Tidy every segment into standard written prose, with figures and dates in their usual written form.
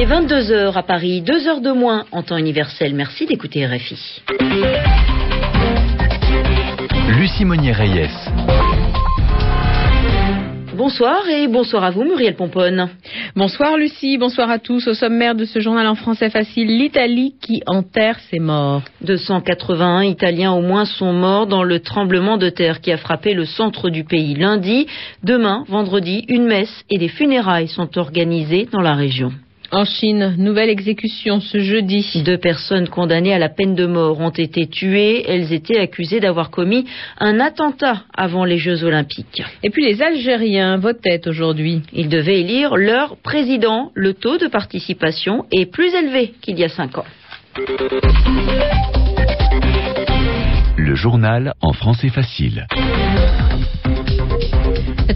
Il est 22h à Paris, 2h de moins en temps universel. Merci d'écouter RFI. Lucie Monnier-Reyes. Bonsoir et bonsoir à vous Muriel Pomponne. Bonsoir Lucie, bonsoir à tous. Au sommaire de ce journal en français facile, l'Italie qui enterre ses morts. 281 Italiens au moins sont morts dans le tremblement de terre qui a frappé le centre du pays lundi. Demain, vendredi, une messe et des funérailles sont organisées dans la région. En Chine, nouvelle exécution ce jeudi. 2 personnes condamnées à la peine de mort ont été tuées. Elles étaient accusées d'avoir commis un attentat avant les Jeux Olympiques. Et puis les Algériens votaient aujourd'hui. Ils devaient élire leur président. Le taux de participation est plus élevé qu'il y a 5 ans. Le journal en français facile.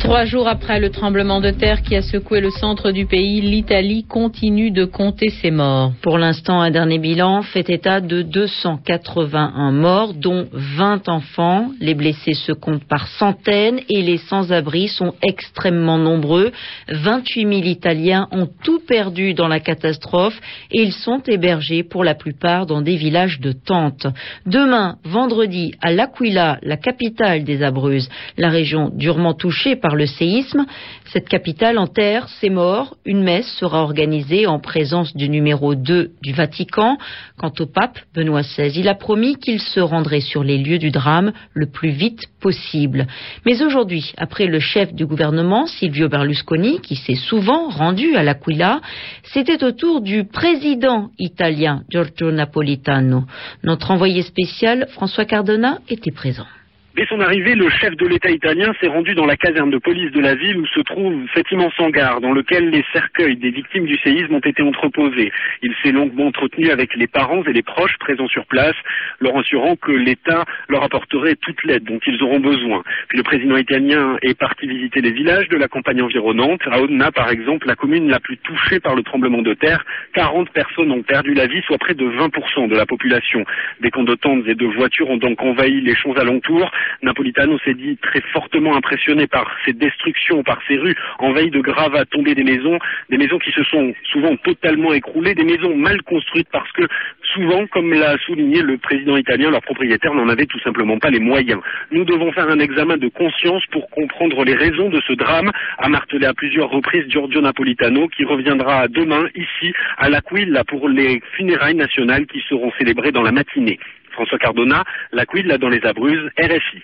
3 jours après le tremblement de terre qui a secoué le centre du pays, l'Italie continue de compter ses morts. Pour l'instant, un dernier bilan fait état de 281 morts, dont 20 enfants. Les blessés se comptent par centaines et les sans-abri sont extrêmement nombreux. 28 000 Italiens ont tout perdu dans la catastrophe et ils sont hébergés pour la plupart dans des villages de tentes. Demain, vendredi, à L'Aquila, la capitale des Abruzzes, la région durement touchée par le séisme, cette capitale enterre ses morts. Une messe sera organisée en présence du numéro 2 du Vatican. Quant au pape Benoît XVI, il a promis qu'il se rendrait sur les lieux du drame le plus vite possible. Mais aujourd'hui, après le chef du gouvernement, Silvio Berlusconi, qui s'est souvent rendu à l'Aquila, c'était au tour du président italien Giorgio Napolitano. Notre envoyé spécial, François Cardona, était présent. Dès son arrivée, le chef de l'État italien s'est rendu dans la caserne de police de la ville où se trouve cet immense hangar dans lequel les cercueils des victimes du séisme ont été entreposés. Il s'est longuement entretenu avec les parents et les proches présents sur place, leur assurant que l'État leur apporterait toute l'aide dont ils auront besoin. Puis le président italien est parti visiter les villages de la campagne environnante. À Onna, par exemple, la commune la plus touchée par le tremblement de terre, 40 personnes ont perdu la vie, soit près de 20% de la population. Des camps de tentes et de voitures ont donc envahi les champs alentours. Napolitano s'est dit très fortement impressionné par ces destructions, par ces rues envahies de gravats, tombées des maisons qui se sont souvent totalement écroulées, des maisons mal construites parce que souvent, comme l'a souligné le président italien, leurs propriétaires n'en avaient tout simplement pas les moyens. Nous devons faire un examen de conscience pour comprendre les raisons de ce drame, a martelé à plusieurs reprises Giorgio Napolitano, qui reviendra demain ici à L'Aquila pour les funérailles nationales qui seront célébrées dans la matinée. François Cardona, L'Aquila dans les Abruzzes, RFI.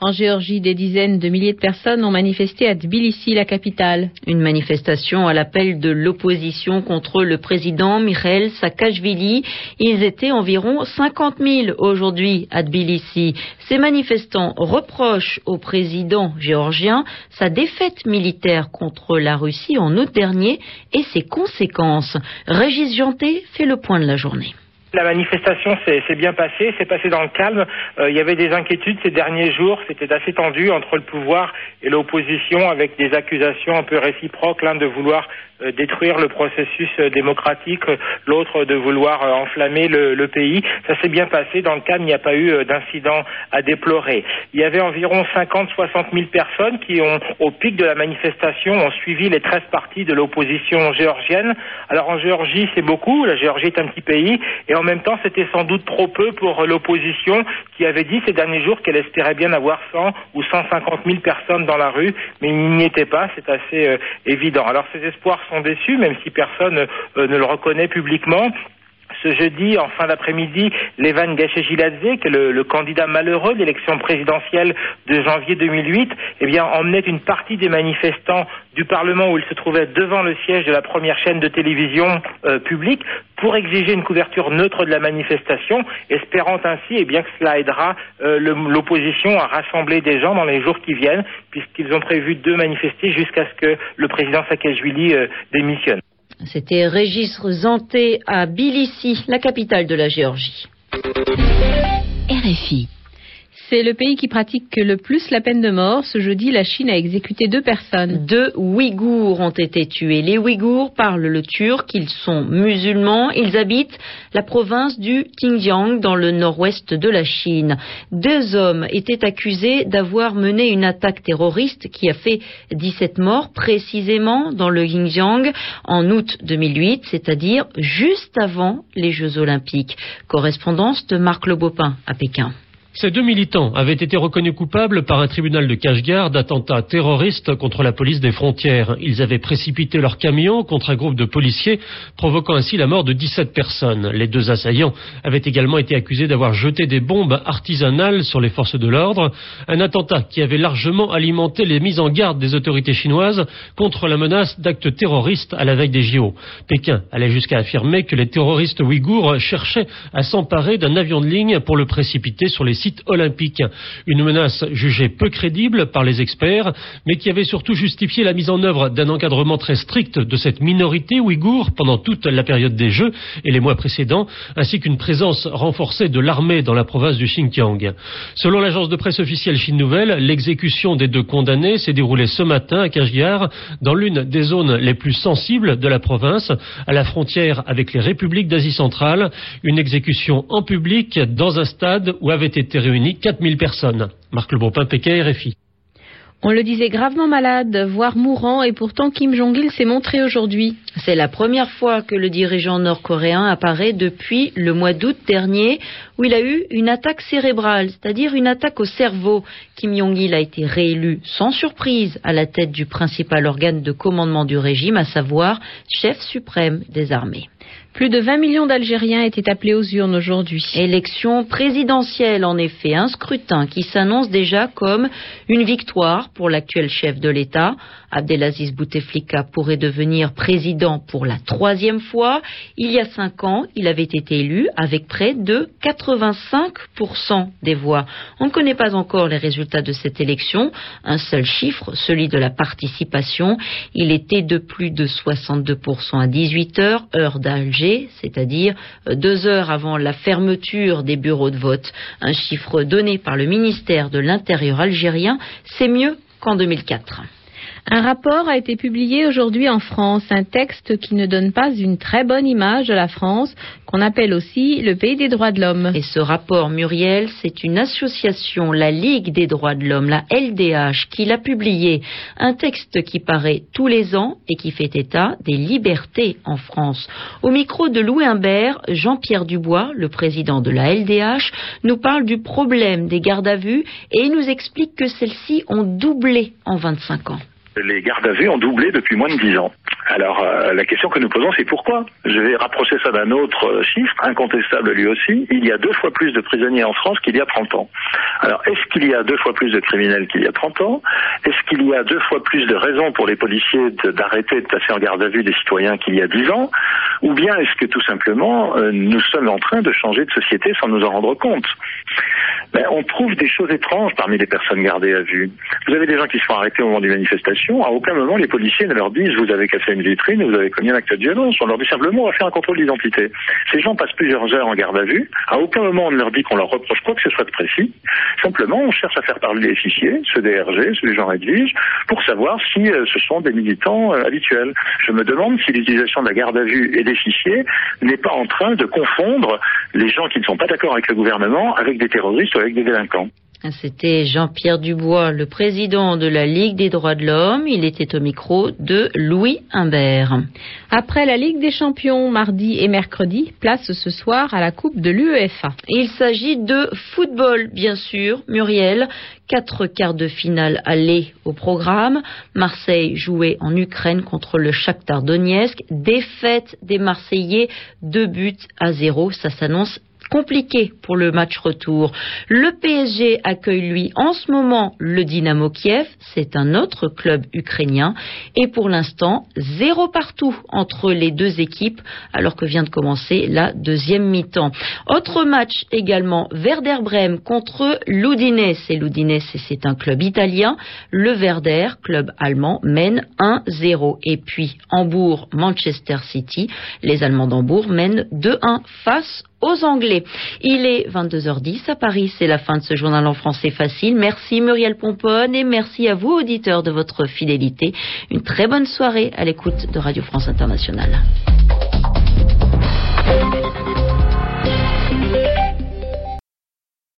En Géorgie, des dizaines de milliers de personnes ont manifesté à Tbilissi, la capitale. Une manifestation à l'appel de l'opposition contre le président Michael Saakashvili. Ils étaient environ 50 000 aujourd'hui à Tbilissi. Ces manifestants reprochent au président géorgien sa défaite militaire contre la Russie en août dernier et ses conséquences. Régis Genté fait le point de la journée. La manifestation s'est bien passée, s'est passée dans le calme. Il y avait des inquiétudes ces derniers jours, c'était assez tendu entre le pouvoir et l'opposition avec des accusations un peu réciproques, l'un de vouloir détruire le processus démocratique, l'autre de vouloir enflammer le pays. Ça s'est bien passé, dans le calme, il n'y a pas eu d'incident à déplorer. Il y avait environ 50-60 000 personnes qui ont, au pic de la manifestation, ont suivi les 13 partis de l'opposition géorgienne. Alors en Géorgie, c'est beaucoup, la Géorgie est un petit pays, et en même temps, c'était sans doute trop peu pour l'opposition qui avait dit ces derniers jours qu'elle espérait bien avoir 100 ou 150 000 personnes dans la rue, mais il n'y était pas, c'est assez évident. Alors ces espoirs sont déçus, même si personne ne le reconnaît publiquement. Ce jeudi, en fin d'après-midi, Levan Gaché-Giladze, qui est le candidat malheureux de l'élection présidentielle de janvier 2008, eh bien, emmenait une partie des manifestants du Parlement où il se trouvait devant le siège de la première chaîne de télévision publique pour exiger une couverture neutre de la manifestation, espérant ainsi, eh bien, que cela aidera l'opposition à rassembler des gens dans les jours qui viennent, puisqu'ils ont prévu de manifester jusqu'à ce que le président Saakashvili démissionne. C'était Régis Genté à Tbilissi, la capitale de la Géorgie. RFI. C'est le pays qui pratique le plus la peine de mort. Ce jeudi, la Chine a exécuté 2 personnes. 2 Ouïghours ont été tués. Les Ouïghours parlent le turc, ils sont musulmans. Ils habitent la province du Xinjiang, dans le nord-ouest de la Chine. 2 hommes étaient accusés d'avoir mené une attaque terroriste qui a fait 17 morts, précisément dans le Xinjiang, en août 2008, c'est-à-dire juste avant les Jeux Olympiques. Correspondance de Marc Lebeaupin à Pékin. Ces 2 militants avaient été reconnus coupables par un tribunal de Kashgar d'attentats terroristes contre la police des frontières. Ils avaient précipité leur camion contre un groupe de policiers, provoquant ainsi la mort de 17 personnes. Les 2 assaillants avaient également été accusés d'avoir jeté des bombes artisanales sur les forces de l'ordre. Un attentat qui avait largement alimenté les mises en garde des autorités chinoises contre la menace d'actes terroristes à la veille des JO. Pékin allait jusqu'à affirmer que les terroristes ouïghours cherchaient à s'emparer d'un avion de ligne pour le précipiter sur les sites olympiques. Une menace jugée peu crédible par les experts, mais qui avait surtout justifié la mise en œuvre d'un encadrement très strict de cette minorité ouïghour pendant toute la période des Jeux et les mois précédents, ainsi qu'une présence renforcée de l'armée dans la province du Xinjiang. Selon l'agence de presse officielle Chine Nouvelle, l'exécution des 2 condamnés s'est déroulée ce matin à Kashgar, dans l'une des zones les plus sensibles de la province, à la frontière avec les républiques d'Asie centrale, une exécution en public dans un stade où avait été réunis 4000 personnes. Marc Lebeaupin, Pékin, RFI. On le disait gravement malade, voire mourant, et pourtant Kim Jong-il s'est montré aujourd'hui. C'est la première fois que le dirigeant nord-coréen apparaît depuis le mois d'août dernier, où il a eu une attaque cérébrale, c'est-à-dire une attaque au cerveau. Kim Jong-il a été réélu sans surprise à la tête du principal organe de commandement du régime, à savoir chef suprême des armées. Plus de 20 millions d'Algériens étaient appelés aux urnes aujourd'hui. Élection présidentielle en effet, un scrutin qui s'annonce déjà comme une victoire pour l'actuel chef de l'État. Abdelaziz Bouteflika pourrait devenir président pour la 3e fois. Il y a 5 ans, il avait été élu avec près de 85% des voix. On ne connaît pas encore les résultats de cette élection. Un seul chiffre, celui de la participation. Il était de plus de 62% à 18h, heure d'Alger, c'est-à-dire 2 heures avant la fermeture des bureaux de vote. Un chiffre donné par le ministère de l'Intérieur algérien, c'est mieux qu'en 2004. Un rapport a été publié aujourd'hui en France, un texte qui ne donne pas une très bonne image de la France, qu'on appelle aussi le pays des droits de l'homme. Et ce rapport, Muriel, c'est une association, la Ligue des droits de l'homme, la LDH, qui l'a publié. Un texte qui paraît tous les ans et qui fait état des libertés en France. Au micro de Louis Humbert, Jean-Pierre Dubois, le président de la LDH, nous parle du problème des gardes à vue et nous explique que celles-ci ont doublé en 25 ans. Les gardes à vue ont doublé depuis moins de 10 ans. Alors, la question que nous posons, c'est pourquoi ? Je vais rapprocher ça d'un autre chiffre, incontestable lui aussi. Il y a 2 fois plus de prisonniers en France qu'il y a 30 ans. Alors, est-ce qu'il y a 2 fois plus de criminels qu'il y a 30 ans ? Est-ce qu'il y a 2 fois plus de raisons pour les policiers d'arrêter de passer en garde à vue des citoyens qu'il y a 10 ans ? Ou bien est-ce que tout simplement, nous sommes en train de changer de société sans nous en rendre compte ? On trouve des choses étranges parmi les personnes gardées à vue. Vous avez des gens qui se font arrêter au moment des manifestations. À aucun moment, les policiers ne leur disent « vous avez cassé une vitrine, vous avez commis un acte de violence ». On leur dit simplement « on va faire un contrôle d'identité ». Ces gens passent plusieurs heures en garde à vue. À aucun moment, on ne leur dit qu'on leur reproche quoi que ce soit de précis. Simplement, on cherche à faire parler les fichiers, ceux des RG, ceux des gens rédigent, pour savoir si ce sont des militants habituels. Je me demande si l'utilisation de la garde à vue et des fichiers n'est pas en train de confondre les gens qui ne sont pas d'accord avec le gouvernement avec des terroristes ou avec des délinquants. C'était Jean-Pierre Dubois, le président de la Ligue des droits de l'homme. Il était au micro de Louis Humbert. Après la Ligue des champions, mardi et mercredi, place ce soir à la Coupe de l'UEFA. Il s'agit de football, bien sûr, Muriel. 4 quarts de finale aller au programme. Marseille jouait en Ukraine contre le Shakhtar Donetsk. Défaite des Marseillais, 2 buts à 0. Ça s'annonce compliqué pour le match retour. Le PSG accueille lui en ce moment le Dynamo Kiev, c'est un autre club ukrainien, et pour l'instant 0 partout entre les 2 équipes alors que vient de commencer la 2e mi-temps. Autre match également, Werder Brême contre l'Udinese, et l'Udinese c'est un club italien, le Werder, club allemand, mène 1-0. Et puis Hambourg, Manchester City, les Allemands d'Hambourg mènent 2-1 face aux Anglais. Il est 22h10 à Paris. C'est la fin de ce journal en français facile. Merci Muriel Pomponne et merci à vous, auditeurs, de votre fidélité. Une très bonne soirée à l'écoute de Radio France Internationale.